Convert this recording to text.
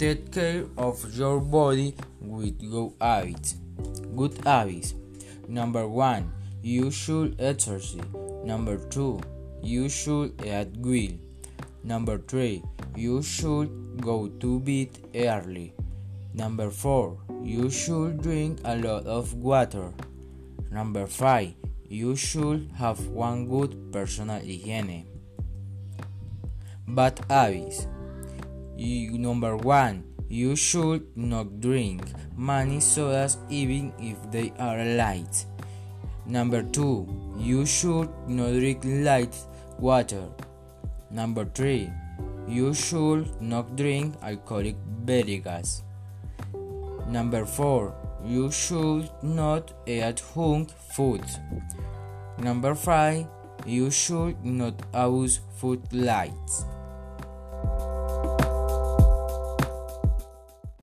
Take care of your body with good habits. Good habits. Number 1. You should exercise. Number 2. You should eat at will. Number 3. You should go to bed early. Number 4. You should drink a lot of water. Number 5. You should have one good personal hygiene. Bad habits. Number 1. You should not drink many sodas even if they are light. Number 2. You should not drink light water. Number 3. You should not drink alcoholic beverages. Number 4. You should not eat junk food. Number 5. You should not abuse food lights.